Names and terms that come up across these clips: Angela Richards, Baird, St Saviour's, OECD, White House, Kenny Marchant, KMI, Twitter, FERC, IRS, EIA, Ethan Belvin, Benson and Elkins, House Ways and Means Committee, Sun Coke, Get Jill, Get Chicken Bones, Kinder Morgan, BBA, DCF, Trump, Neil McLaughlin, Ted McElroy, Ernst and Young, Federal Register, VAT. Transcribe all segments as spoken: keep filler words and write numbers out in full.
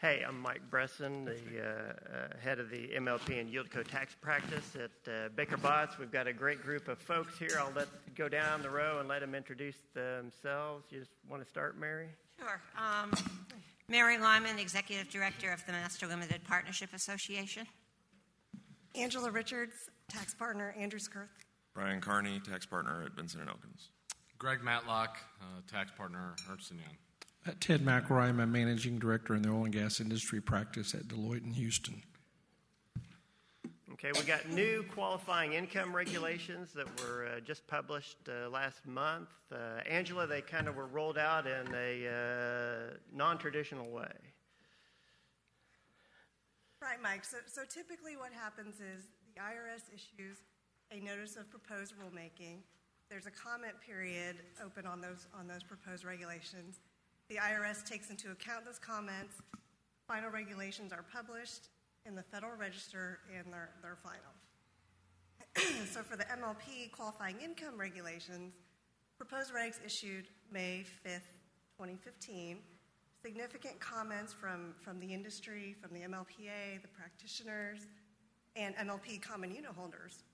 Hey, I'm Mike Bresson, the uh, uh, head of the M L P and YieldCo tax practice at uh, Baker Botts. We've got a great group of folks here. I'll let go down the row and let them introduce themselves. You just want to start, Mary? Sure. Um, Mary Lyman, Executive Director of the Master Limited Partnership Association. Angela Richards, tax partner, Andrew Skirth. Brian Carney, tax partner at Benson and Elkins. Greg Matlock, uh, tax partner, Ernst and Young. Uh, Ted McElroy, I'm a managing director in the oil and gas industry practice at Deloitte in Houston. Okay, we got new qualifying income regulations that were uh, just published uh, last month. Uh, Angela, they kind of were rolled out in a uh, non-traditional way. Right, Mike. So, so typically what happens is the I R S issues a notice of proposed rulemaking. There's a comment period open on those, on those proposed regulations. The I R S takes into account those comments. Final regulations are published in the Federal Register, and they're, they're final. So for the M L P qualifying income regulations, proposed regs issued May fifth, twenty fifteen. Significant comments from, from the industry, from the M L P A, the practitioners, and M L P common unit holders.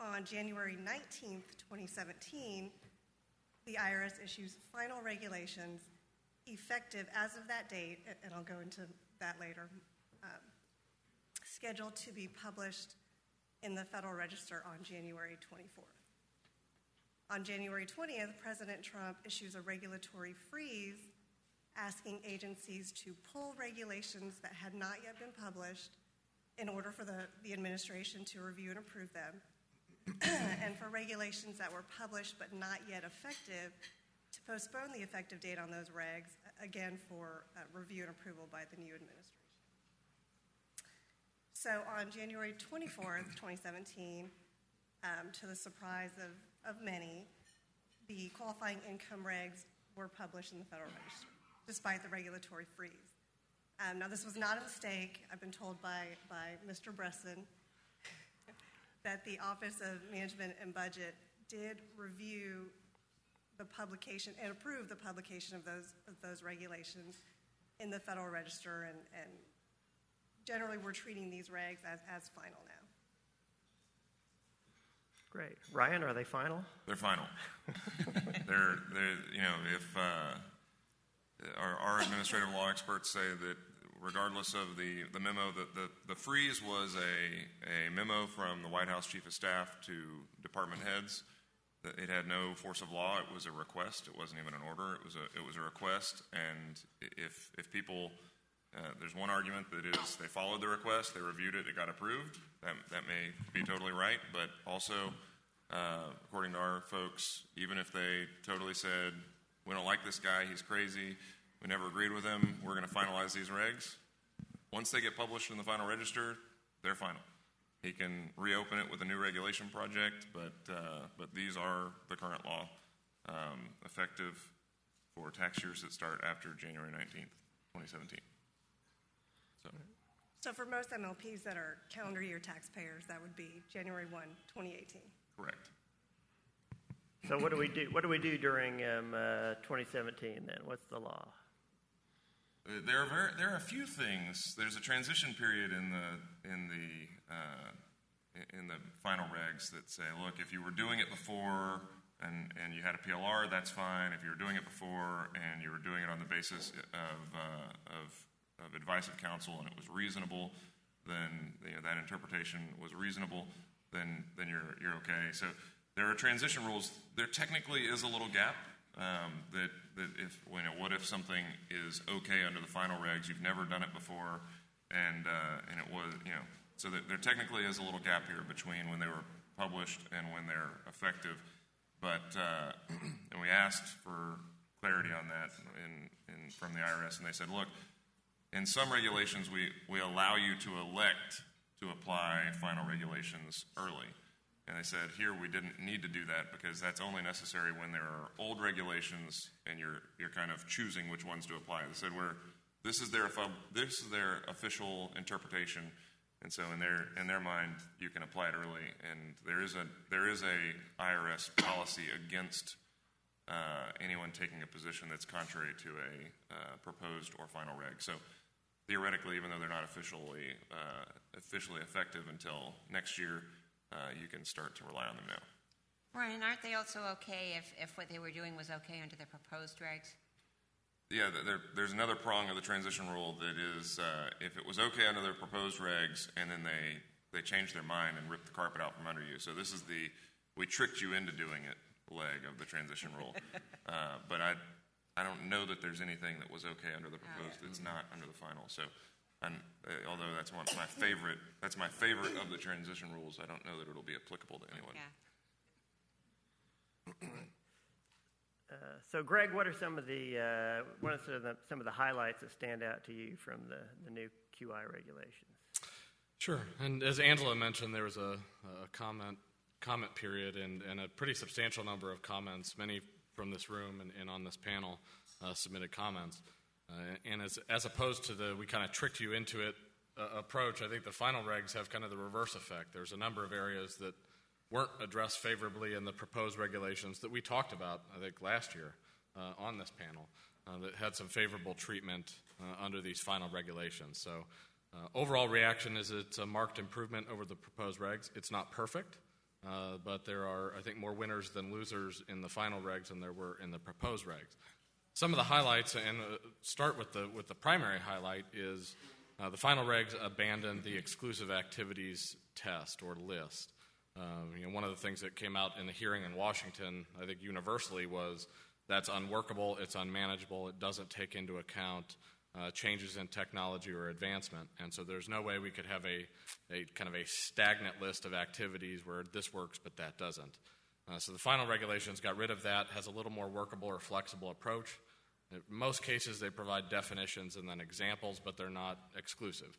On January nineteenth, twenty seventeen, the I R S issues final regulations effective as of that date, and I'll go into that later, um, scheduled to be published in the Federal Register on January twenty-fourth. On January twentieth, President Trump issues a regulatory freeze asking agencies to pull regulations that had not yet been published in order for the, the administration to review and approve them, and for regulations that were published but not yet effective, to postpone the effective date on those regs, again, for uh, review and approval by the new administration. So on January twenty-fourth, twenty seventeen, um, to the surprise of, of many, the qualifying income regs were published in the Federal Register, despite the regulatory freeze. Um, now, this was not a mistake. I've been told by, by Mister Bresson that the Office of Management and Budget did review the publication and approve the publication of those, of those regulations in the Federal Register, and, and generally we're treating these regs as, as final now. Great. Ryan, are they final? They're final. they're, they're, you know, if uh, our, our administrative law experts say that regardless of the, the memo, the, the, the freeze was a, a memo from the White House Chief of Staff to department heads. It had no force of law. It was a request. It wasn't even an order. It was a, it was a request. And if, if people, uh, there's one argument that is they followed the request, they reviewed it, it got approved. That, that may be totally right. But also, uh, according to our folks, even if they totally said, we don't like this guy, he's crazy, we never agreed with them, we're going to finalize these regs. Once they get published in the Final Register, they're final. He can reopen it with a new regulation project, but uh, but these are the current law, um, effective for tax years that start after January nineteenth, twenty seventeen. So, so for most M L Ps that are calendar year taxpayers, that would be January first, twenty eighteen. Correct. So what do we do? What do we do during um, uh, twenty seventeen then? What's the law? There are very, there are a few things. There's a transition period in the in the uh, in the final regs that say, look, if you were doing it before and and you had a P L R, that's fine. If you were doing it before and you were doing it on the basis of uh, of, of advice of counsel and it was reasonable, then you know, that interpretation was reasonable. Then then you're you're okay. So there are transition rules. There technically is a little gap. Um, that, that if, you know, what if something is okay under the final regs, you've never done it before, and uh, and it was, you know, so that there technically is a little gap here between when they were published and when they're effective, but, uh, and we asked for clarity on that in, in, from the I R S, and they said, look, in some regulations we, we allow you to elect to apply final regulations early. And they said, here we didn't need to do that because that's only necessary when there are old regulations and you're you're kind of choosing which ones to apply. They said, we're this is their this is their official interpretation, and so in their in their mind you can apply it early. And there is a there is a I R S policy against uh, anyone taking a position that's contrary to a uh, proposed or final reg. So theoretically, even though they're not officially uh, officially effective until next year, uh, you can start to rely on them now. Ryan, aren't they also okay if, if what they were doing was okay under the proposed regs? Yeah, there, there's another prong of the transition rule that is uh, if it was okay under the proposed regs and then they, they change their mind and rip the carpet out from under you. So this is the we tricked you into doing it leg of the transition rule. uh, but I I don't know that there's anything that was okay under the proposed that's not under the final. So I'm, uh, although that's one of my favorite, that's my favorite of the transition rules, I don't know that it'll be applicable to anyone. Yeah. Uh, so, Greg, what are some of the uh, what are sort of the, some of the highlights that stand out to you from the, the new Q I regulations? Sure, and as Angela mentioned, there was a, a comment comment period and, and a pretty substantial number of comments. Many from this room and, and on this panel uh, submitted comments, uh, and as as opposed to the we kind of tricked you into it uh, approach, I think the final regs have kind of the reverse effect. There's a number of areas that weren't addressed favorably in the proposed regulations that we talked about, I think, last year uh, on this panel uh, that had some favorable treatment uh, under these final regulations. So uh, overall reaction is it's a marked improvement over the proposed regs. It's not perfect, uh, but there are, I think, more winners than losers in the final regs than there were in the proposed regs. Some of the highlights, and uh, start with the, with the primary highlight, is uh, the final regs abandoned the exclusive activities test or list. Um, you know, one of the things that came out in the hearing in Washington, I think universally, was that's unworkable, it's unmanageable, it doesn't take into account uh, changes in technology or advancement. And so there's no way we could have a, a kind of a stagnant list of activities where this works but that doesn't. Uh, so the final regulations got rid of that, has a little more workable or flexible approach. In most cases they provide definitions and then examples, but they're not exclusive.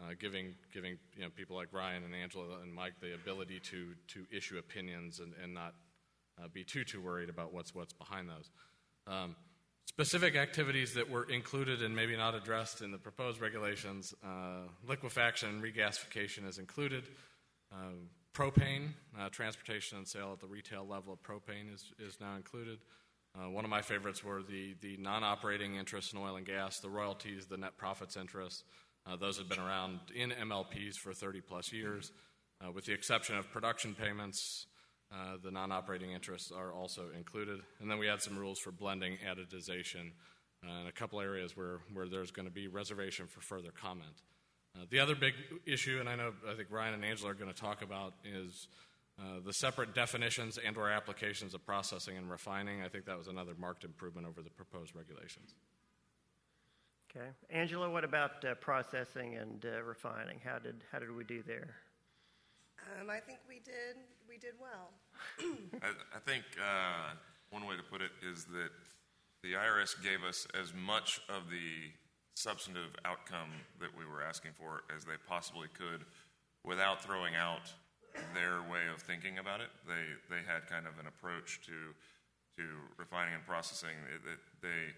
Uh, giving giving you know, people like Ryan and Angela and Mike the ability to to issue opinions and, and not uh, be too too worried about what's what's behind those. Um, specific activities that were included and maybe not addressed in the proposed regulations, uh, liquefaction and regasification is included. Um, propane, uh, transportation and sale at the retail level of propane is, is now included. Uh, one of my favorites were the, the non-operating interests in oil and gas, the royalties, the net profits interests. Uh, those have been around in M L Ps for thirty plus years. Uh, with the exception of production payments, uh, the non-operating interests are also included. And then we had some rules for blending, additization, uh, and a couple areas where, where there's going to be reservation for further comment. Uh, the other big issue, and I know I think Ryan and Angela are going to talk about, is uh, the separate definitions and or applications of processing and refining. I think that was another marked improvement over the proposed regulations. Okay. Angela, what about uh, processing and uh, refining? How did how did we do there? Um, I think we did we did well. I, I think uh, one way to put it is that the I R S gave us as much of the substantive outcome that we were asking for as they possibly could without throwing out their way of thinking about it. They they had kind of an approach to to refining and processing that they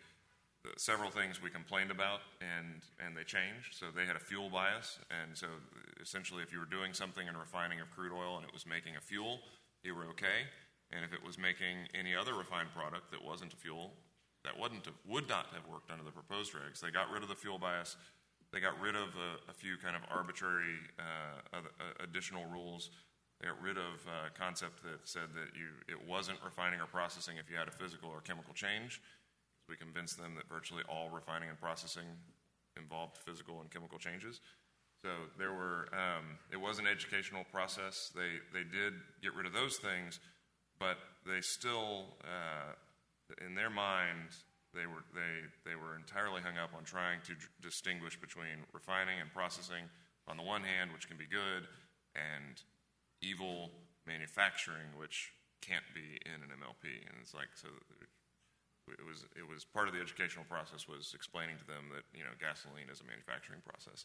several things we complained about, and, and they changed. So they had a fuel bias, and so essentially if you were doing something in refining of crude oil and it was making a fuel, you were okay. And if it was making any other refined product that wasn't a fuel, that wouldn't have, would not have worked under the proposed regs. They got rid of the fuel bias. They got rid of a, a few kind of arbitrary uh, other, uh, additional rules. They got rid of a concept that said that you it wasn't refining or processing if you had a physical or chemical change. We convinced them that virtually all refining and processing involved physical and chemical changes. So there were, um, it was an educational process. They they did get rid of those things, but they still, uh, in their mind, they were they they were entirely hung up on trying to d- distinguish between refining and processing on the one hand, which can be good, and evil manufacturing, which can't be in an M L P. And it's like so. It was it was part of the educational process was explaining to them that, you know, gasoline is a manufacturing process.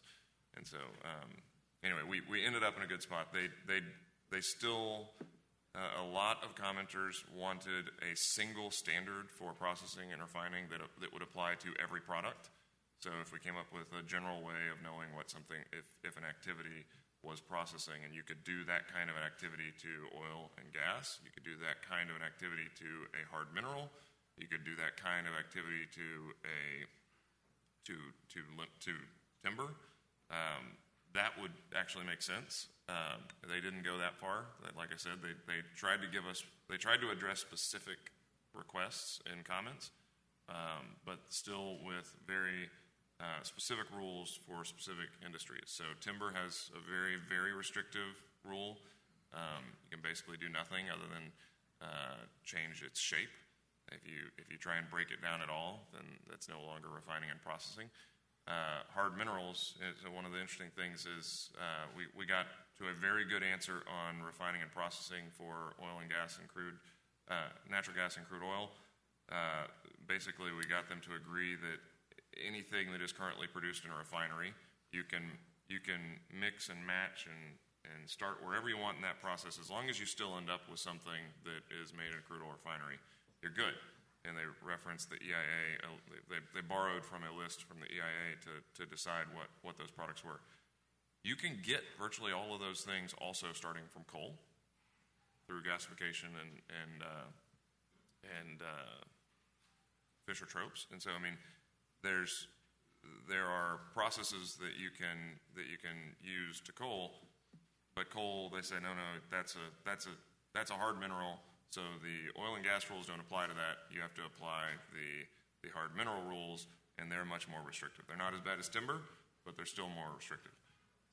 And so um, anyway, we, we ended up in a good spot. They they they still uh, a lot of commenters wanted a single standard for processing and refining that uh, that would apply to every product. So if we came up with a general way of knowing what something if if an activity was processing, and you could do that kind of an activity to oil and gas, you could do that kind of an activity to a hard mineral. You could do that kind of activity to a to to to September. Um, that would actually make sense. Um, they didn't go that far. Like I said, they, they tried to give us, they tried to address specific requests and comments, um, but still with very uh, specific rules for specific industries. So timber has a very, very restrictive rule. Um, you can basically do nothing other than uh, change its shape. If you if you try and break it down at all, then that's no longer refining and processing. Uh, hard minerals, so one of the interesting things is uh, we, we got to a very good answer on refining and processing for oil and gas and crude, uh, natural gas and crude oil. Uh, basically, we got them to agree that anything that is currently produced in a refinery, you can you can mix and match and and start wherever you want in that process, as long as you still end up with something that is made in a crude oil refinery. You're good. And they referenced the E I A. They, they borrowed from a list from the E I A to, to decide what, what those products were. You can get virtually all of those things also starting from coal through gasification and and uh, and uh, Fischer-Tropsch. And so, I mean, there's there are processes that you can that you can use to coal, but coal, they say no, no, that's a that's a that's a hard mineral. So the oil and gas rules don't apply to that. You have to apply the the hard mineral rules, and they're much more restrictive. They're not as bad as timber, but they're still more restrictive.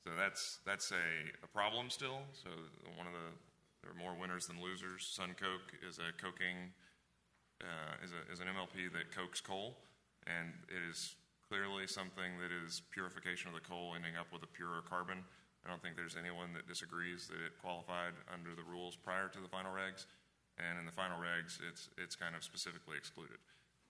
So that's that's a, a problem still. So one of the there are more winners than losers. Sun Coke is a coking uh, is a is an M L P that cokes coal, and it is clearly something that is purification of the coal, ending up with a purer carbon. I don't think there's anyone that disagrees that it qualified under the rules prior to the final regs. And in the final regs, it's it's kind of specifically excluded.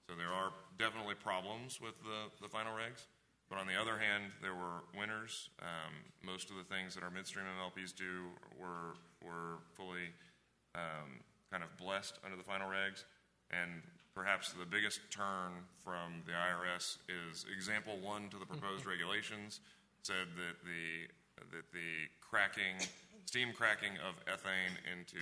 So there are definitely problems with the, the final regs. But on the other hand, there were winners. Um, most of the things that our midstream M L Ps do were were fully um, kind of blessed under the final regs. And perhaps the biggest turn from the I R S is example one to the proposed regulations said that the that the cracking, steam cracking of ethane into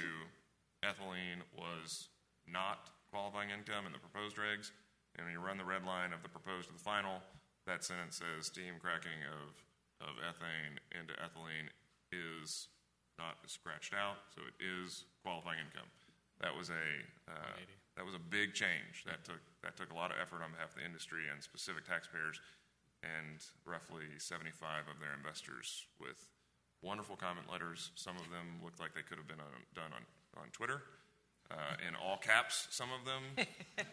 ethylene was not qualifying income in the proposed regs, and when you run the red line of the proposed to the final, that sentence says steam cracking of of ethane into ethylene is not scratched out, so it is qualifying income. That was a uh, that was a big change. That took that took a lot of effort on behalf of the industry and specific taxpayers, and roughly seventy-five of their investors with wonderful comment letters. Some of them looked like they could have been on, done on. on Twitter, uh, in all caps, some of them.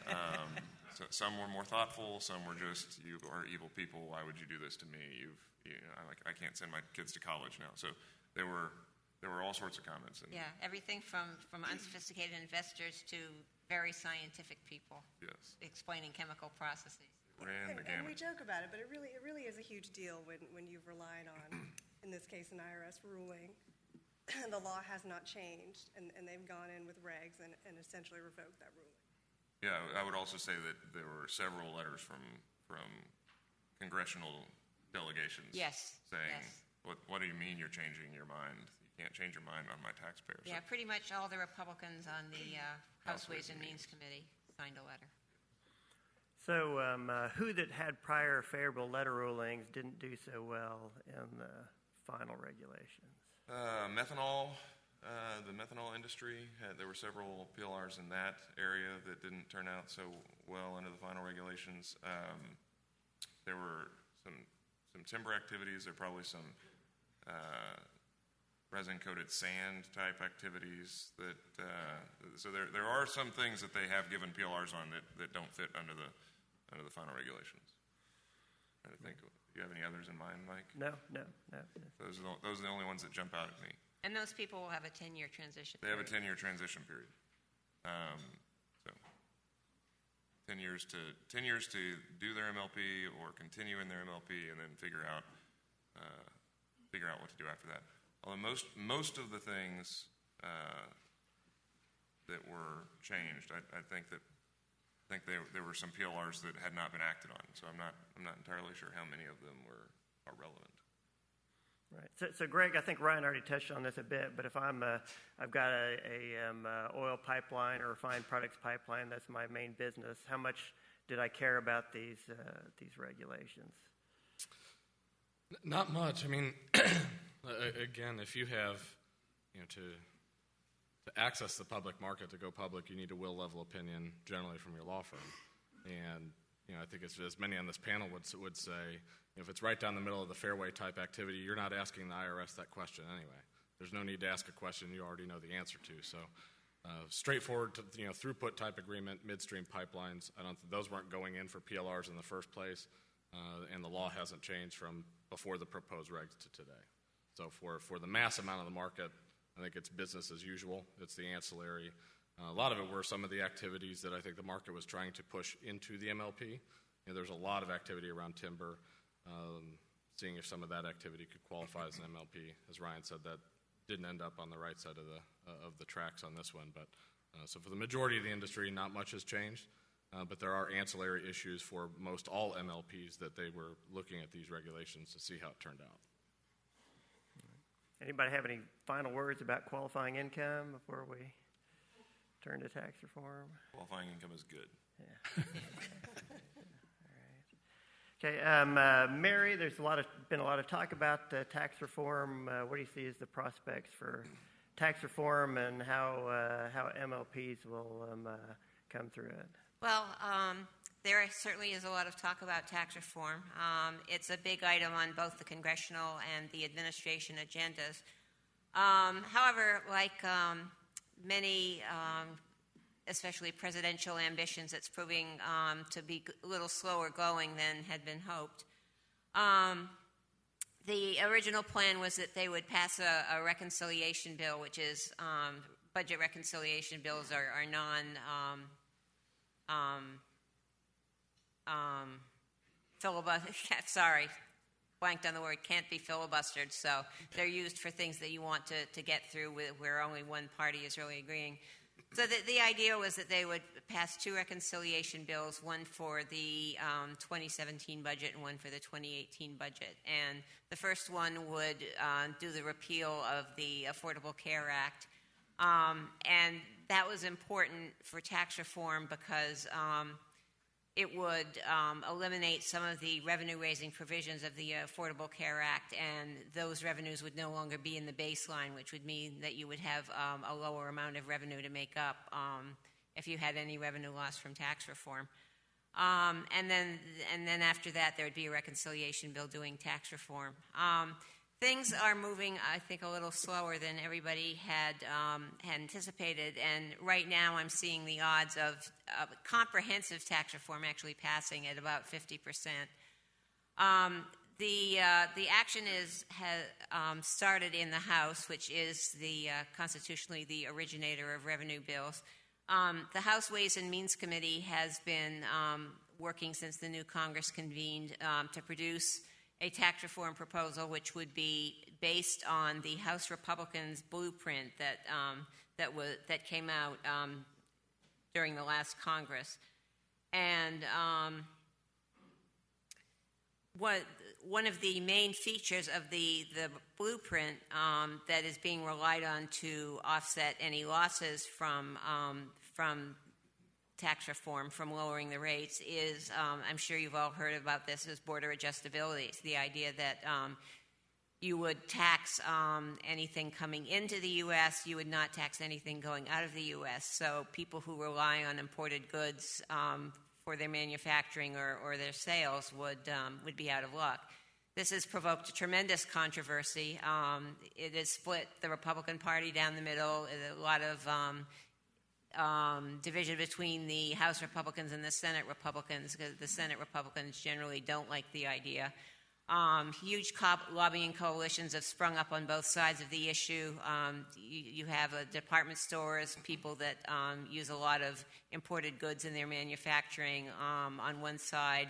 Um, so some were more thoughtful. Some were just, you are evil people. Why would you do this to me? You've, you know, I, like, I can't send my kids to college now. So there were there were all sorts of comments. And yeah, everything from, from unsophisticated investors to very scientific people. Yes. Explaining chemical processes. Ran the gamut. And we joke about it, but it really it really is a huge deal when, when you've relied on, in this case, an I R S ruling. The law has not changed, and, and they've gone in with regs and, and essentially revoked that ruling. Yeah, I would also say that there were several letters from from congressional delegations yes. saying, yes. What, what do you mean you're changing your mind? You can't change your mind on my taxpayers. Yeah, so pretty much all the Republicans on the uh, House Ways and Means Committee signed a letter. So um, uh, who that had prior favorable letter rulings didn't do so well in the final regulations? Uh, methanol, uh, the methanol industry, had, there were several P L Rs in that area that didn't turn out so well under the final regulations. Um, there were some some timber activities. There were probably some uh, resin-coated sand type activities. That uh, so there there are some things that they have given P L Rs on that, that don't fit under the under the final regulations. I think. Do you have any others in mind, Mike? No, no, no. Those are the, those are the only ones that jump out at me. And those people will have a ten-year transition period. They have a ten-year transition period. Um, so ten years to ten years to do their M L P or continue in their M L P, and then figure out uh, figure out what to do after that. Although most most of the things uh, that were changed, I, I think that. I think they, there were some P L Rs that had not been acted on, so I'm not I'm not entirely sure how many of them were are relevant. Right. So, so Greg, I think Ryan already touched on this a bit, but if I'm a, I've got a, a um, uh, oil pipeline or refined products pipeline, that's my main business. How much did I care about these uh, these regulations? Not much. I mean, again, if you have, you know, to to access the public market, to go public, you need a will level opinion generally from your law firm. And, you know, I think it's, as many on this panel would would say, you know, if it's right down the middle of the fairway type activity, you're not asking the I R S that question anyway. There's no need to ask a question you already know the answer to. So, uh, straightforward, to, you know, throughput type agreement, midstream pipelines. I don't. Those weren't going in for P L Rs in the first place, uh, and the law hasn't changed from before the proposed regs to today. So, for for the mass amount of the market, I think it's business as usual. It's the ancillary. Uh, a lot of it were some of the activities that I think the market was trying to push into the M L P. You know, there's a lot of activity around timber, um, seeing if some of that activity could qualify as an M L P. As Ryan said, that didn't end up on the right side of the uh, of the tracks on this one. But uh, so for the majority of the industry, not much has changed. Uh, but there are ancillary issues for most all M L Ps that they were looking at these regulations to see how it turned out. Anybody have any final words about qualifying income before we turn to tax reform? Qualifying income is good. Yeah. All right. Okay, um, uh, Mary. There's a lot of been a lot of talk about uh, tax reform. Uh, what do you see as the prospects for tax reform, and how uh, how M L Ps will um, uh, come through it? Well, um, there certainly is a lot of talk about tax reform. Um, it's a big item on both the congressional and the administration agendas. Um, however, like um, many, um, especially presidential ambitions, it's proving um, to be a little slower going than had been hoped. Um, the original plan was that they would pass a, a reconciliation bill, which is um, budget reconciliation bills are, are non... Um, Um, um, filibuster, sorry, blanked on the word, can't be filibustered, so they're used for things that you want to, to get through with, where only one party is really agreeing. So the, the idea was that they would pass two reconciliation bills, one for the um, twenty seventeen budget and one for the twenty eighteen budget. And the first one would uh, do the repeal of the Affordable Care Act, um, and that was important for tax reform because um, it would um, eliminate some of the revenue-raising provisions of the Affordable Care Act, and those revenues would no longer be in the baseline, which would mean that you would have um, a lower amount of revenue to make up um, if you had any revenue loss from tax reform. Um, and then, and then after that, there would be a reconciliation bill doing tax reform. Um, Things are moving, I think, a little slower than everybody had, um, had anticipated, and right now I'm seeing the odds of uh, comprehensive tax reform actually passing at about fifty percent. Um, the, uh, the action is ha, um, started in the House, which is the, uh, constitutionally the originator of revenue bills. Um, the House Ways and Means Committee has been um, working since the new Congress convened um, to produce a tax reform proposal, which would be based on the House Republicans' blueprint that um, that was that came out um, during the last Congress, and um, what one of the main features of the the blueprint um, that is being relied on to offset any losses from um, from tax reform, from lowering the rates, is, um, I'm sure you've all heard about this, is border adjustability. It's the idea that um, you would tax um, anything coming into the U S, you would not tax anything going out of the U S. So people who rely on imported goods um, for their manufacturing or, or their sales would, um, would be out of luck. This has provoked a tremendous controversy. Um, it has split the Republican Party down the middle. A lot of um, Um, division between the House Republicans and the Senate Republicans, because the Senate Republicans generally don't like the idea. Um, huge co- lobbying coalitions have sprung up on both sides of the issue. Um, you, you have uh, department stores, people that um, use a lot of imported goods in their manufacturing um, on one side,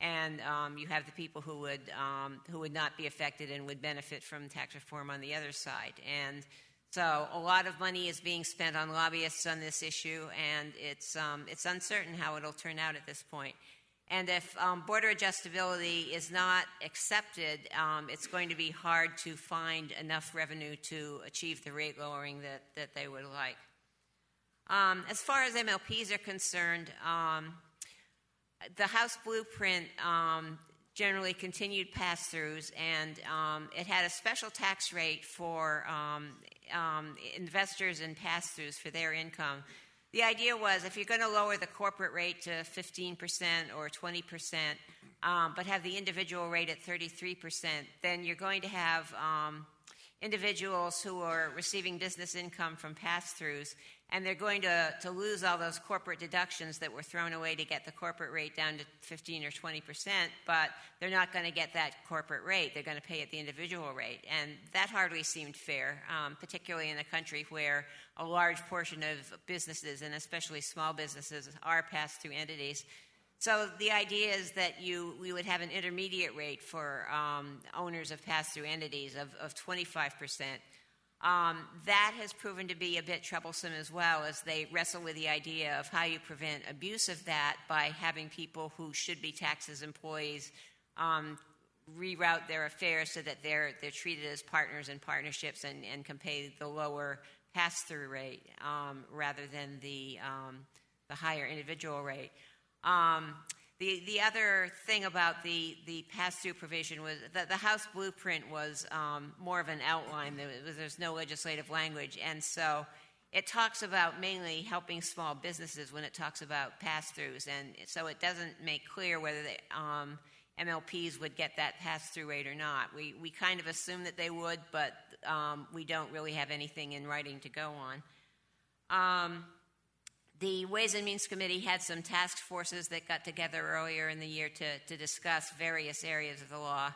and um, you have the people who would um, who would not be affected and would benefit from tax reform on the other side. And so a lot of money is being spent on lobbyists on this issue, and it's um, it's uncertain how it'll turn out at this point. And if um, border adjustability is not accepted, um, it's going to be hard to find enough revenue to achieve the rate lowering that, that they would like. Um, as far as M L Ps are concerned, um, the House blueprint um, generally continued pass-throughs, and um, it had a special tax rate for um, um, investors and pass-throughs for their income. The idea was, if you're going to lower the corporate rate to fifteen percent or twenty percent, um, but have the individual rate at thirty-three percent, then you're going to have um, individuals who are receiving business income from pass-throughs, and they're going to, to lose all those corporate deductions that were thrown away to get the corporate rate down to fifteen or twenty percent, but they're not going to get that corporate rate. They're going to pay at the individual rate. And that hardly seemed fair, um, particularly in a country where a large portion of businesses, and especially small businesses, are pass-through entities. So the idea is that you, we would have an intermediate rate for um, owners of pass-through entities of, of twenty-five percent. Um, that has proven to be a bit troublesome as well, as they wrestle with the idea of how you prevent abuse of that by having people who should be taxed as employees um, reroute their affairs so that they're, they're treated as partners in partnerships and, and can pay the lower pass-through rate um, rather than the, um, the higher individual rate. Um, the, the other thing about the, the pass-through provision was that the House blueprint was um, more of an outline. There was, there's no legislative language, and so it talks about mainly helping small businesses when it talks about pass-throughs, and so it doesn't make clear whether they, um, M L Ps would get that pass-through rate or not. We, we kind of assume that they would, but um, we don't really have anything in writing to go on. Um, The Ways and Means Committee had some task forces that got together earlier in the year to, to discuss various areas of the law.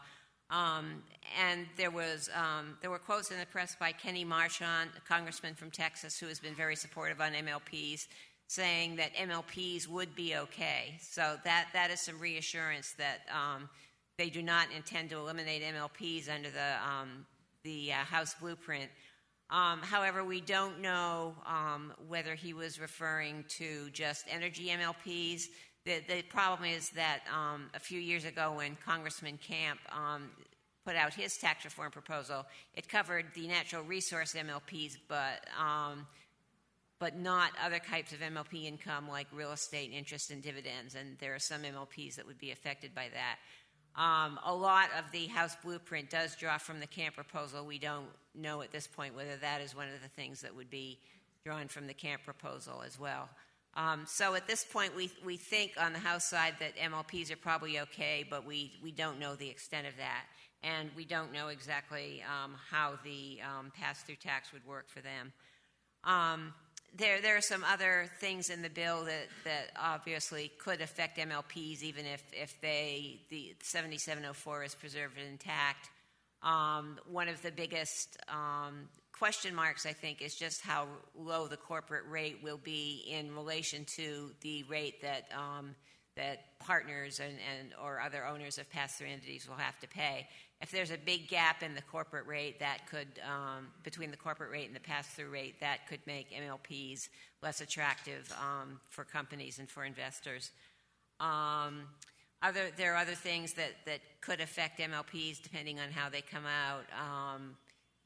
Um, and there was um, there were quotes in the press by Kenny Marchant, a congressman from Texas who has been very supportive on M L Ps, saying that M L Ps would be okay. So that, that is some reassurance that um, they do not intend to eliminate M L Ps under the, um, the uh, House blueprint. Um, however, we don't know um, whether he was referring to just energy M L Ps. The, the problem is that um, a few years ago when Congressman Camp um, put out his tax reform proposal, it covered the natural resource M L Ps, but um, but not other types of M L P income like real estate, interest, and dividends, and there are some M L Ps that would be affected by that. Um, a lot of the House blueprint does draw from the Camp proposal. We don't know at this point whether that is one of the things that would be drawn from the Camp proposal as well. Um, so at this point, we we think on the House side that M L Ps are probably okay, but we, we don't know the extent of that. And we don't know exactly um, how the um, pass-through tax would work for them. Um, There, there are some other things in the bill that, that obviously could affect M L Ps, even if, if they the seventy-seven oh four is preserved and intact. Um, one of the biggest um, question marks, I think, is just how low the corporate rate will be in relation to the rate that um, that partners and, and or other owners of pass-through entities will have to pay. If there's a big gap in the corporate rate, that could, um, between the corporate rate and the pass-through rate, that could make M L Ps less attractive um, for companies and for investors. Um, other, there are other things that, that could affect M L Ps depending on how they come out. Um,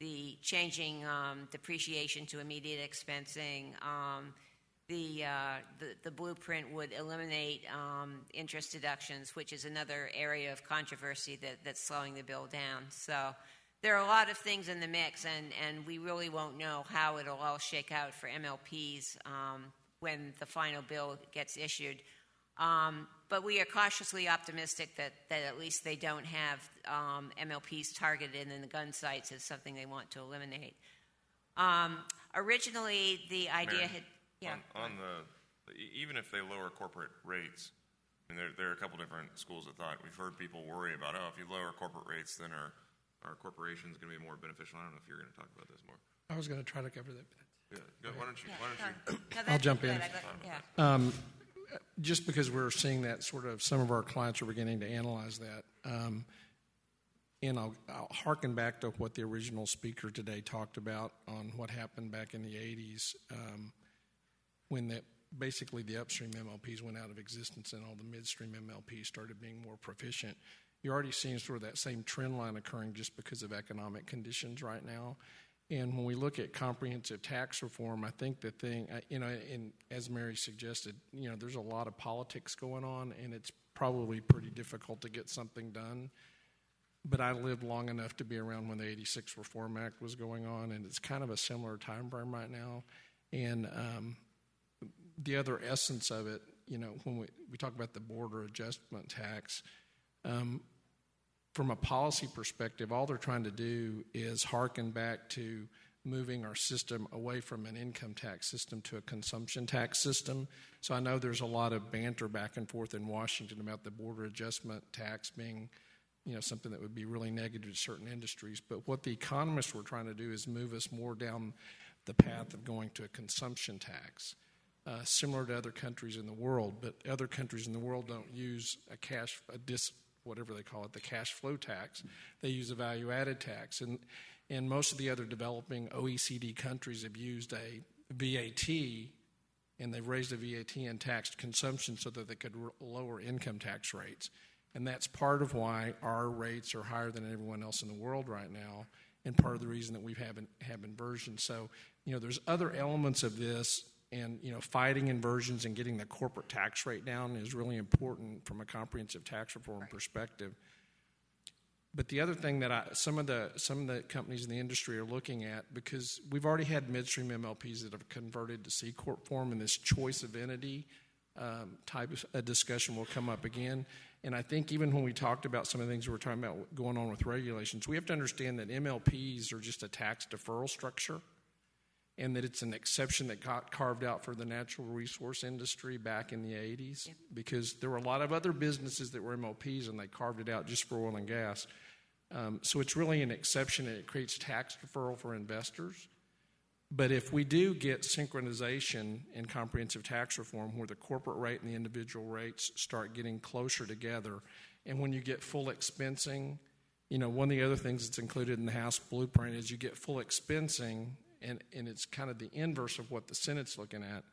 the changing um, depreciation to immediate expensing, um, The, uh, the the blueprint would eliminate um, interest deductions, which is another area of controversy that, that's slowing the bill down. So there are a lot of things in the mix, and, and we really won't know how it'll all shake out for M L Ps um, when the final bill gets issued. Um, but we are cautiously optimistic that, that at least they don't have um, M L Ps targeted in the gun sites as something they want to eliminate. Um, originally, the idea Mary. had... Yeah. On, on the, even if they lower corporate rates, I mean, there, there are a couple different schools of thought. We've heard people worry about, oh, if you lower corporate rates, then our, our corporations going to be more beneficial. I don't know if you're going to talk about this more. I was going to try to cover that. Yeah. Go, why don't you? Yeah. Why don't you? I'll jump in. Yeah. Um, just because we're seeing that sort of, some of our clients are beginning to analyze that. Um, and I'll, I'll harken back to what the original speaker today talked about on what happened back in the eighties. Um, when that basically the upstream M L Ps went out of existence and all the midstream M L Ps started being more proficient. You're already seeing sort of that same trend line occurring just because of economic conditions right now. And when we look at comprehensive tax reform, I think the thing, you know, and as Mary suggested, you know, there's a lot of politics going on, and it's probably pretty difficult to get something done. But I lived long enough to be around when the eighty-six Reform Act was going on, and it's kind of a similar time frame right now. And um, the other essence of it, you know, when we, we talk about the border adjustment tax, um, from a policy perspective, all they're trying to do is hearken back to moving our system away from an income tax system to a consumption tax system. So I know there's a lot of banter back and forth in Washington about the border adjustment tax being, you know, something that would be really negative to certain industries. But what the economists were trying to do is move us more down the path of going to a consumption tax, uh, similar to other countries in the world. But other countries in the world don't use a cash, a dis, whatever they call it, the cash flow tax. They use a value-added tax. And, and most of the other developing O E C D countries have used a V A T, and they've raised the V A T and taxed consumption so that they could r- lower income tax rates. And that's part of why our rates are higher than everyone else in the world right now, and part of the reason that we've have, in, have inversion. So, you know, there's other elements of this, and, you know, fighting inversions and getting the corporate tax rate down is really important from a comprehensive tax reform right. perspective. But the other thing that I, some of the some of the companies in the industry are looking at, because we've already had midstream M L Ps that have converted to C-Corp form, and this choice of entity um, type of a discussion will come up again. And I think even when we talked about some of the things we were talking about going on with regulations, we have to understand that M L Ps are just a tax deferral structure, and that it's an exception that got carved out for the natural resource industry back in the eighties, yep. because there were a lot of other businesses that were M L Ps, and they carved it out just for oil and gas. Um, so it's really an exception, and it creates tax deferral for investors. But if we do get synchronization in comprehensive tax reform where the corporate rate and the individual rates start getting closer together, and when you get full expensing, you know, one of the other things that's included in the House blueprint is you get full expensing, and, and it's kind of the inverse of what the Senate's looking at,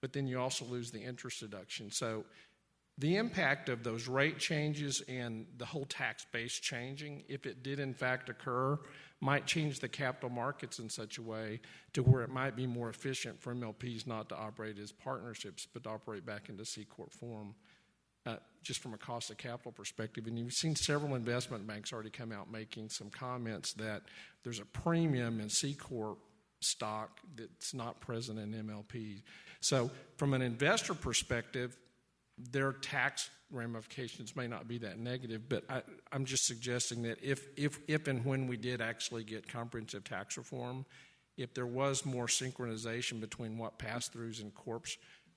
but then you also lose the interest deduction. So the impact of those rate changes and the whole tax base changing, if it did in fact occur, might change the capital markets in such a way to where it might be more efficient for M L Ps not to operate as partnerships, but to operate back into C-Corp form, uh, just from a cost of capital perspective. And you've seen several investment banks already come out making some comments that there's a premium in C-Corp stock that's not present in M L P. So from an investor perspective, their tax ramifications may not be that negative, but I, I'm just suggesting that if, if if and when we did actually get comprehensive tax reform, if there was more synchronization between what pass-throughs and corps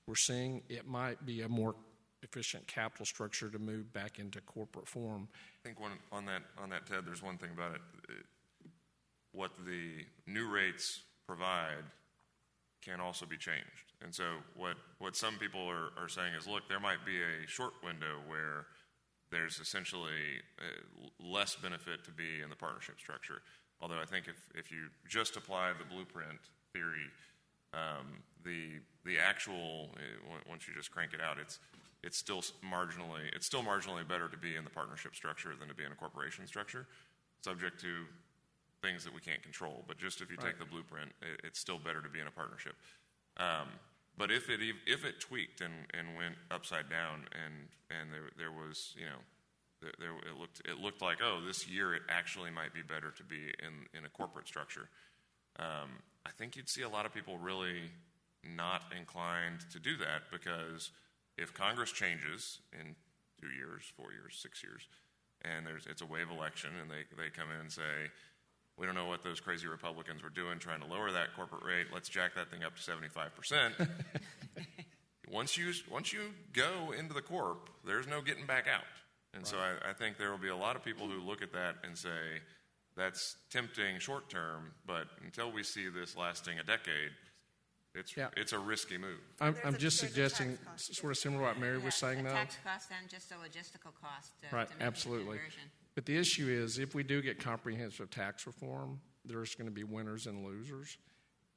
we're seeing, it might be a more efficient capital structure to move back into corporate form. I think one, on that, on that, Ted, there's one thing about it. it. What the new rates provide can also be changed. And so what, what some people are, are saying is, look, there might be a short window where there's essentially less benefit to be in the partnership structure. Although I think if, if you just apply the blueprint theory, um, the the actual, once you just crank it out, it's it's still marginally it's still marginally better to be in the partnership structure than to be in a corporation structure, subject to things that we can't control. But just if you right. take the blueprint, it, it's still better to be in a partnership. Um, but if it if it tweaked and, and went upside down and and there there was you know there, there it looked it looked like oh this year it actually might be better to be in, in a corporate structure, um, I think you'd see a lot of people really not inclined to do that, because if Congress changes in two years, four years, six years, and there's it's a wave election, and they, they come in and say, we don't know what those crazy Republicans were doing trying to lower that corporate rate. Let's jack that thing up to seventy-five percent. Once you once you go into the corp, there's no getting back out. And right. so I, I think there will be a lot of people who look at that and say, that's tempting short term, but until we see this lasting a decade, it's yeah. it's a risky move. I'm, I'm a, just suggesting sort of similar to what Mary yeah, was saying, though. Tax cost and just a logistical cost. Uh, right, absolutely. But the issue is, if we do get comprehensive tax reform, there's going to be winners and losers,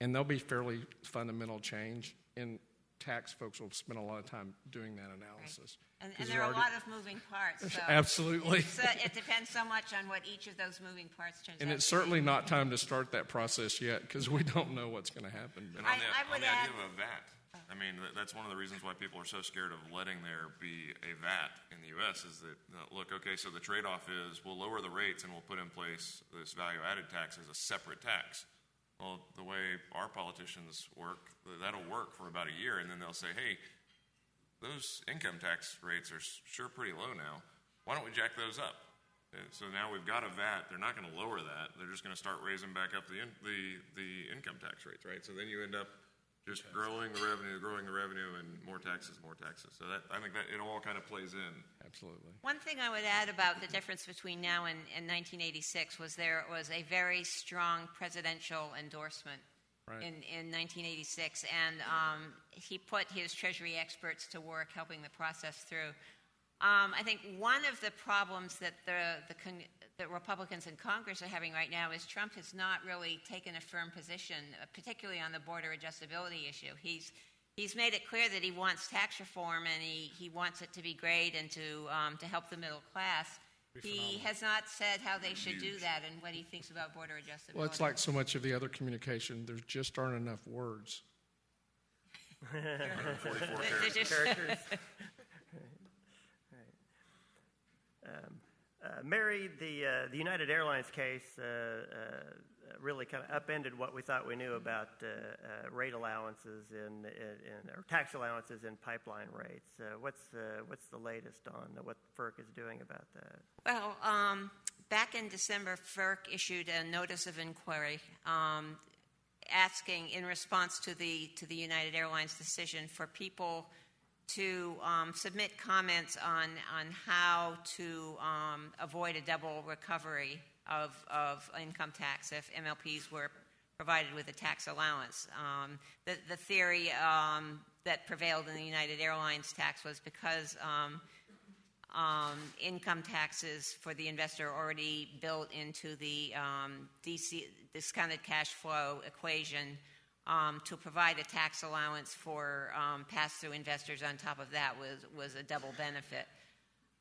and there'll be fairly fundamental change, and tax folks will spend a lot of time doing that analysis. Right. And, and there are already a lot of moving parts. So absolutely. Uh, it depends so much on what each of those moving parts turns and out. And it's certainly not time to start that process yet, because we don't know what's going to happen. And on the, I, I on would the add, idea of a V A T, I mean, that's one of the reasons why people are so scared of letting there be a V A T in the U S is that, look, okay, so the trade-off is we'll lower the rates and we'll put in place this value-added tax as a separate tax. Well, the way our politicians work, that'll work for about a year, and then they'll say, hey, those income tax rates are sure pretty low now. Why don't we jack those up? So now we've got a V A T. They're not going to lower that. They're just going to start raising back up the in, the the income tax rates, right? So then you end up just yes. growing the revenue, growing the revenue, and more taxes, more taxes. So that, I think that it all kind of plays in. Absolutely. One thing I would add about the difference between now and, and nineteen eighty-six was there was a very strong presidential endorsement right. in, in nineteen eighty-six, and um, he put his Treasury experts to work helping the process through. Um, I think one of the problems that the, the, con- the Republicans in Congress are having right now is Trump has not really taken a firm position, uh, particularly on the border adjustability issue. He's he's made it clear that he wants tax reform and he, he wants it to be great and to um, to help the middle class. He has not said how they should do that and what he thinks about border adjustability. Well, it's like so much of the other communication. There just aren't enough words. one forty-four characters. Um, uh, Mary, the uh, the United Airlines case uh, uh, really kind of upended what we thought we knew about uh, uh, rate allowances in, in, in or tax allowances in pipeline rates. Uh, what's uh, what's the latest on what FERC is doing about that? Well, um, back in December, FERC issued a notice of inquiry, um, asking in response to the to the United Airlines decision for people to um, submit comments on on how to um, avoid a double recovery of, of income tax if M L Ps were provided with a tax allowance. Um, the, the theory um, that prevailed in the United Airlines tax was because um, um, income taxes for the investor are already built into the um, D C, discounted cash flow equation. Um, to provide a tax allowance for um, pass-through investors on top of that was, was a double benefit.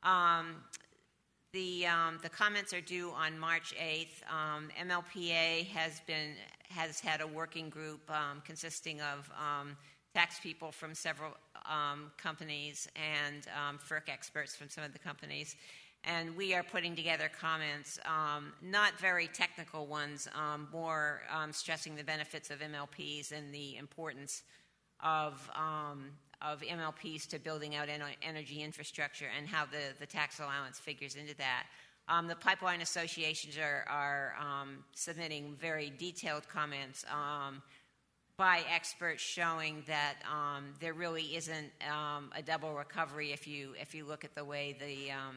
Um, the um, the comments are due on March eighth. Um, M L P A has been has had a working group um, consisting of um, tax people from several um, companies and um, FERC experts from some of the companies. And we are putting together comments, um, not very technical ones, um, more um, stressing the benefits of M L Ps and the importance of um, of M L Ps to building out en- energy infrastructure and how the, the tax allowance figures into that. Um, the pipeline associations are, are um, submitting very detailed comments um, by experts showing that um, there really isn't um, a double recovery if you if you look at the way the um,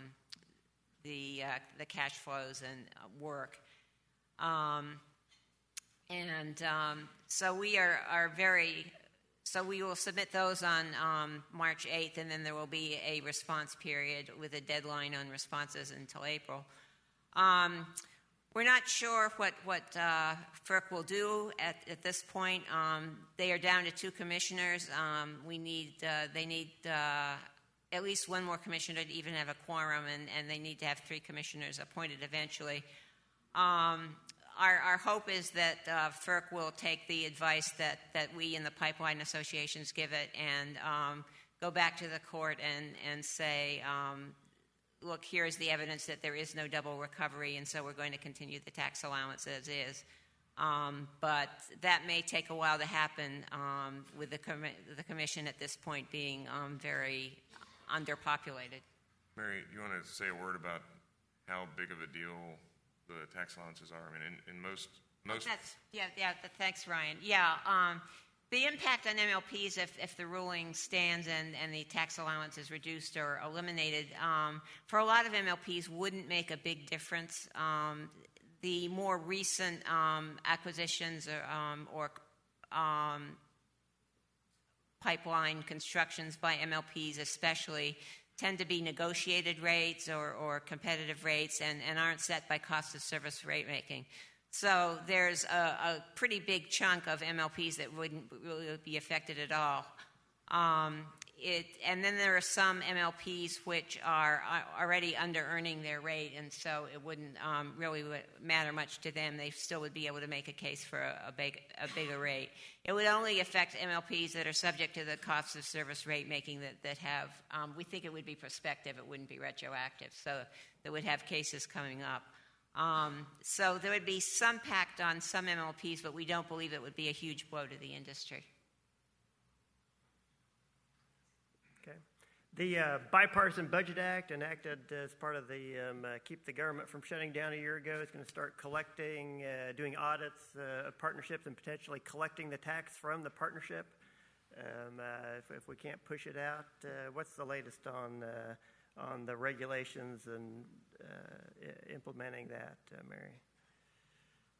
the uh, the cash flows and uh, work, um, and um, so we are, are very so we will submit those on um, March eighth, and then there will be a response period with a deadline on responses until April. Um, we're not sure what what uh, FERC will do at, at this point. Um, they are down to two commissioners. Um, we need uh, they need. Uh, at least one more commissioner to even have a quorum, and, and they need to have three commissioners appointed eventually. Um, our, our hope is that uh, FERC will take the advice that, that we in the pipeline associations give it and um, go back to the court and, and say, um, look, here is the evidence that there is no double recovery, and so we're going to continue the tax allowance as is. Um, but that may take a while to happen um, with the, com- the commission at this point being um, very underpopulated. Mary, you want to say a word about how big of a deal the tax allowances are? I mean, in, in most... most That's, yeah, yeah. Thanks, Ryan. Yeah, um, the impact on M L Ps if, if the ruling stands and, and the tax allowance is reduced or eliminated, um, for a lot of M L Ps wouldn't make a big difference. Um, the more recent um, acquisitions or... Um, or um, pipeline constructions by M L Ps especially tend to be negotiated rates or, or competitive rates and, and aren't set by cost of service rate making. So there's a, a pretty big chunk of M L Ps that wouldn't really be affected at all. Um, it, and then there are some M L Ps which are already under-earning their rate, and so it wouldn't um, really matter much to them. They still would be able to make a case for a, a, big, a bigger rate. It would only affect M L Ps that are subject to the cost of service rate making that, that have, um, we think it would be prospective, it wouldn't be retroactive, so they would have cases coming up. Um, so there would be some impact on some M L Ps, but we don't believe it would be a huge blow to the industry. Okay. The uh, Bipartisan Budget Act enacted as part of the um, uh, Keep the Government from Shutting Down a year ago is going to start collecting, uh, doing audits uh, of partnerships and potentially collecting the tax from the partnership um, uh, if, if we can't push it out. Uh, what's the latest on uh, on the regulations and uh, implementing that, uh, Mary?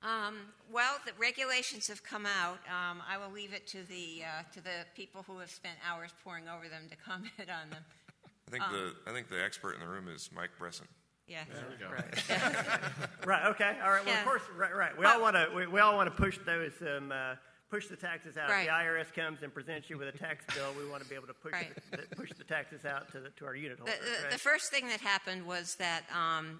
Um, well, the regulations have come out. Um, I will leave it to the uh, to the people who have spent hours poring over them to comment on them. I think um, the I think the expert in the room is Mike Bresson. Yeah. There we go. Right. Right. Okay. All right. Well, yeah. Of course. Right. Right. We all want to we, we all want to push those um, uh, push the taxes out. Right. If the I R S comes and presents you with a tax bill, we want to be able to push right. the, push the taxes out to the, to our unit holders. The, the, right? The first thing that happened was that um,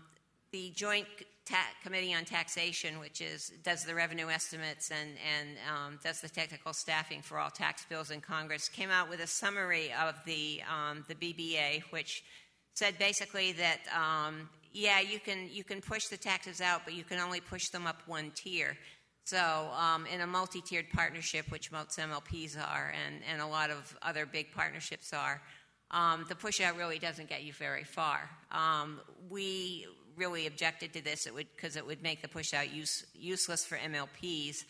the joint Ta- Committee on Taxation, which is does the revenue estimates and, and um, does the technical staffing for all tax bills in Congress, came out with a summary of the um, the B B A, which said basically that um, yeah, you can you can push the taxes out, but you can only push them up one tier. So um, in a multi-tiered partnership, which most M L Ps are, and, and a lot of other big partnerships are, um, the push out really doesn't get you very far. Um, we really objected to this it would because it would make the push-out use, useless for M L Ps,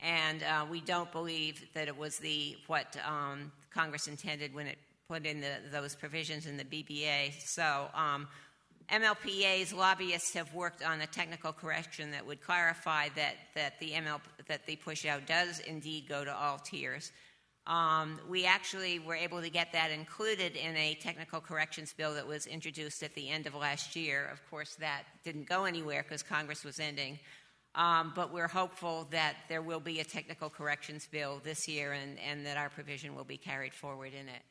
and uh, we don't believe that it was the what um, Congress intended when it put in the, those provisions in the B B A. So um, M L P As, lobbyists have worked on a technical correction that would clarify that that the M L that the push-out does indeed go to all tiers. Um, we actually were able to get that included in a technical corrections bill that was introduced at the end of last year. Of course, that didn't go anywhere because Congress was ending. Um, but we're hopeful that there will be a technical corrections bill this year and, and that our provision will be carried forward in it.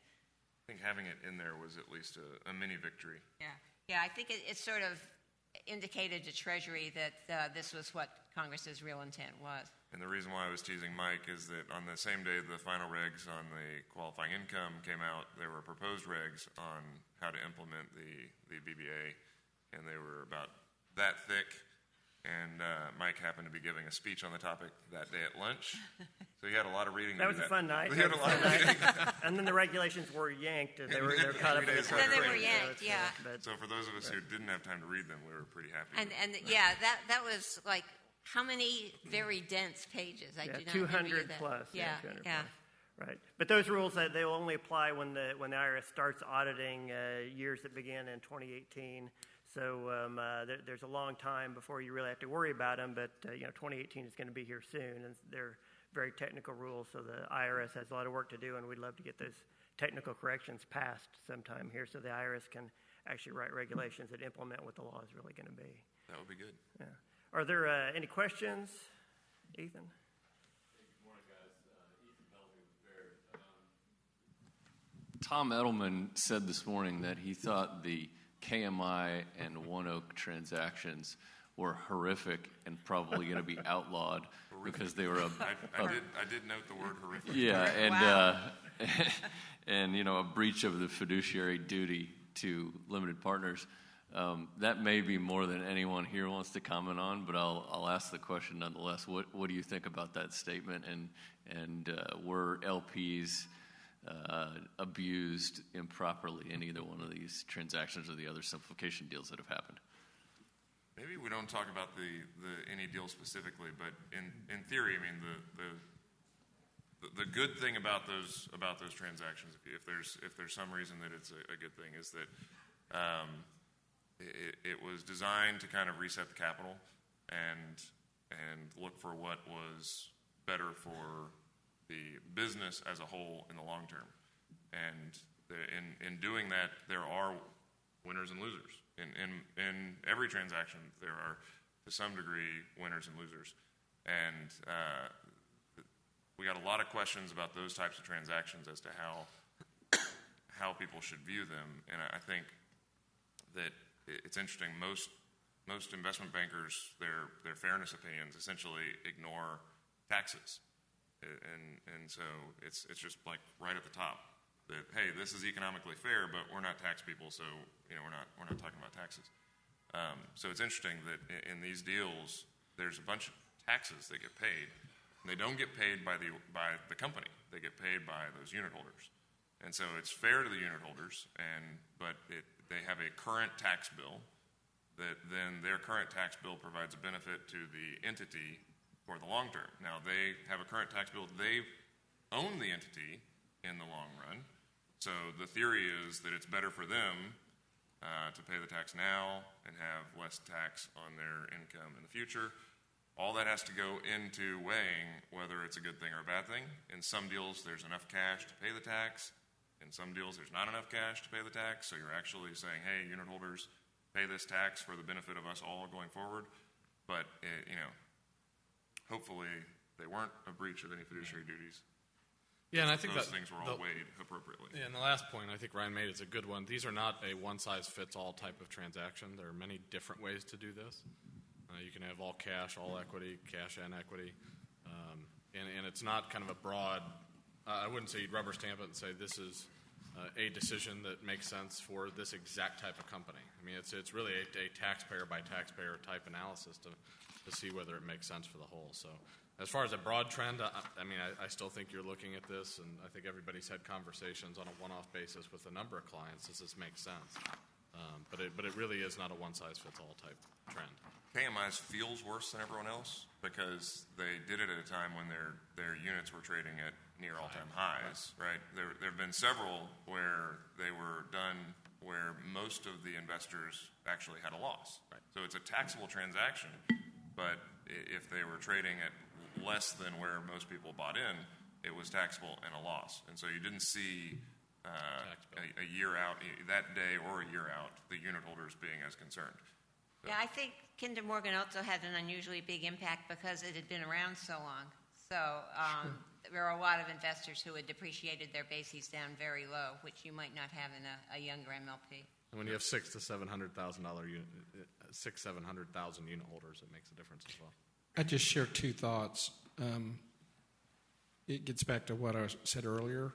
I think having it in there was at least a, a mini victory. Yeah, yeah. I think it, it sort of indicated to Treasury that uh, this was what Congress's real intent was. And the reason why I was teasing Mike is that on the same day the final regs on the qualifying income came out, there were proposed regs on how to implement the, the B B A, and they were about that thick. And uh, Mike happened to be giving a speech on the topic that day at lunch, so he had a lot of reading. That was a fun night. He had a lot of reading. And then the regulations were yanked. They were, they were caught up. Then they were yanked. Yeah. So for those of us who didn't have time to read them, we were pretty happy. And and yeah, that that was like. How many very dense pages? I yeah, do not two hundred plus. Yeah, yeah. two hundred yeah. Plus. Right. But those rules, uh, they will only apply when the when the I R S starts auditing uh, years that begin in twenty eighteen. So um, uh, there, there's a long time before you really have to worry about them. But uh, you know, twenty eighteen is going to be here soon, and they're very technical rules. So the I R S has a lot of work to do, and we'd love to get those technical corrections passed sometime here, so the I R S can actually write regulations that implement what the law is really going to be. That would be good. Yeah. Are there uh, any questions? Ethan? Hey, good morning, guys. Uh, Ethan Belvin with Baird. Um, Tom Edelman said this morning that he thought the K M I and One Oak transactions were horrific and probably going to be outlawed because they were a... I, I, a, did, I did note the word horrific. Yeah, and, wow. uh, and, you know, a breach of the fiduciary duty to limited partners. Um, that may be more than anyone here wants to comment on, but I'll, I'll ask the question nonetheless. What, what do you think about that statement? And and uh, were L Ps uh, abused improperly in either one of these transactions or the other simplification deals that have happened? Maybe we don't talk about the, the any deal specifically, but in, in theory, I mean the. the The good thing about those about those transactions, if there's if there's some reason that it's a, a good thing, is that um, it, it was designed to kind of reset the capital and and look for what was better for the business as a whole in the long term. And the, in in doing that, there are winners and losers. In in in every transaction, there are to some degree winners and losers. And uh, We got a lot of questions about those types of transactions as to how how people should view them. And I think that it's interesting. Most most investment bankers, their their fairness opinions essentially ignore taxes, and and so it's it's just like right at the top that, hey, this is economically fair, but we're not tax people, so you know we're not we're not talking about taxes. Um, so it's interesting that in these deals, there's a bunch of taxes that get paid. And they don't get paid by the by the company. They get paid by those unit holders. And so it's fair to the unit holders, and, but it, they have a current tax bill that then their current tax bill provides a benefit to the entity for the long term. Now, they have a current tax bill. They own the entity in the long run. So the theory is that it's better for them Uh, to pay the tax now and have less tax on their income in the future. All that has to go into weighing whether it's a good thing or a bad thing. In some deals, there's enough cash to pay the tax. In some deals, there's not enough cash to pay the tax. So you're actually saying, hey, unit holders, pay this tax for the benefit of us all going forward. But, it, you know, hopefully they weren't a breach of any fiduciary duties. Yeah, and I think those that things were all the, weighed appropriately. Yeah, and the last point I think Ryan made is a good one. These are not a one-size-fits-all type of transaction. There are many different ways to do this. Uh, you can have all cash, all equity, cash and equity, um, and, and it's not kind of a broad. Uh, I wouldn't say you'd rubber stamp it and say this is uh, a decision that makes sense for this exact type of company. I mean, it's it's really a, a taxpayer by taxpayer type analysis to to see whether it makes sense for the whole. So. As far as a broad trend, I, I mean, I, I still think you're looking at this, and I think everybody's had conversations on a one-off basis with a number of clients. Does this make sense? Um, but it, but it really is not a one-size-fits-all type trend. K M Is feels worse than everyone else because they did it at a time when their their units were trading at near all-time highs, right? There there have been several where they were done where most of the investors actually had a loss. Right. So it's a taxable transaction, but if they were trading at less than where most people bought in, it was taxable and a loss. And so you didn't see uh, a, a year out, that day or a year out, the unit holders being as concerned. So. Yeah, I think Kinder Morgan also had an unusually big impact because it had been around so long. So um, there were a lot of investors who had depreciated their bases down very low, which you might not have in a, a younger M L P. And when you have six to seven hundred thousand dollar unit, six seven hundred thousand unit holders, it makes a difference as well. I just share two thoughts. Um, it gets back to what I said earlier.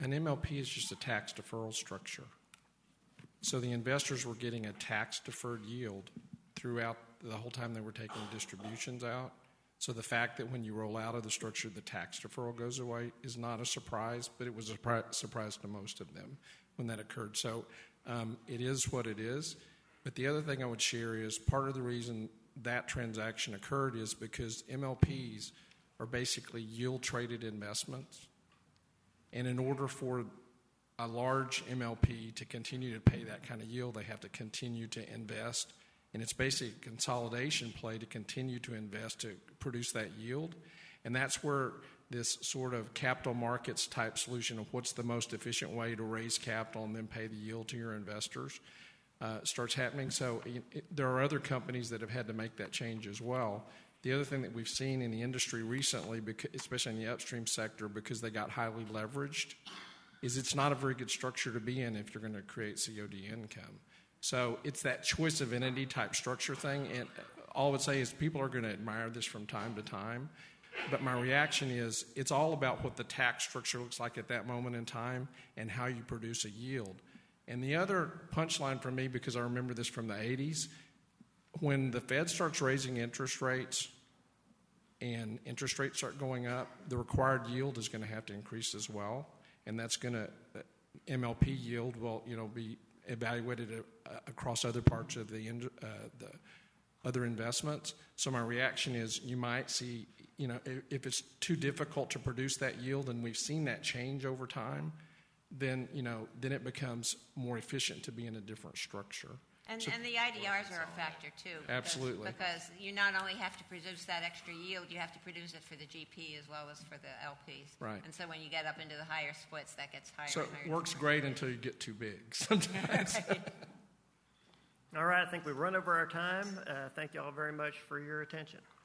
An M L P is just a tax deferral structure. So the investors were getting a tax deferred yield throughout the whole time they were taking distributions out. So the fact that when you roll out of the structure, the tax deferral goes away is not a surprise, but it was a surprise to most of them when that occurred. So um, it is what it is. But the other thing I would share is part of the reason that transaction occurred is because M L Ps are basically yield-traded investments. And in order for a large M L P to continue to pay that kind of yield, they have to continue to invest. And it's basically a consolidation play to continue to invest to produce that yield. And that's where this sort of capital markets type solution of what's the most efficient way to raise capital and then pay the yield to your investors Uh, starts happening. So it, there are other companies that have had to make that change as well. The other thing that we've seen in the industry recently, because, especially in the upstream sector, because they got highly leveraged, is it's not a very good structure to be in if you're going to create C O D income. So it's that choice of entity type structure thing. And all I would say is people are going to admire this from time to time. But my reaction is it's all about what the tax structure looks like at that moment in time and how you produce a yield. And the other punchline for me, because I remember this from the eighties, when the Fed starts raising interest rates and interest rates start going up, the required yield is going to have to increase as well. And that's going to, M L P yield will, you know, be evaluated across other parts of the, uh, the other investments. So my reaction is you might see, you know, if it's too difficult to produce that yield, and we've seen that change over time, then you know, then it becomes more efficient to be in a different structure. And, so, and the I D Rs are a factor too. Because, absolutely, because you not only have to produce that extra yield, you have to produce it for the G P as well as for the L Ps. Right. And so when you get up into the higher splits, that gets higher. So and higher it works splits. Great until you get too big sometimes. Right. All right, I think we've run over our time. Uh, thank you all very much for your attention.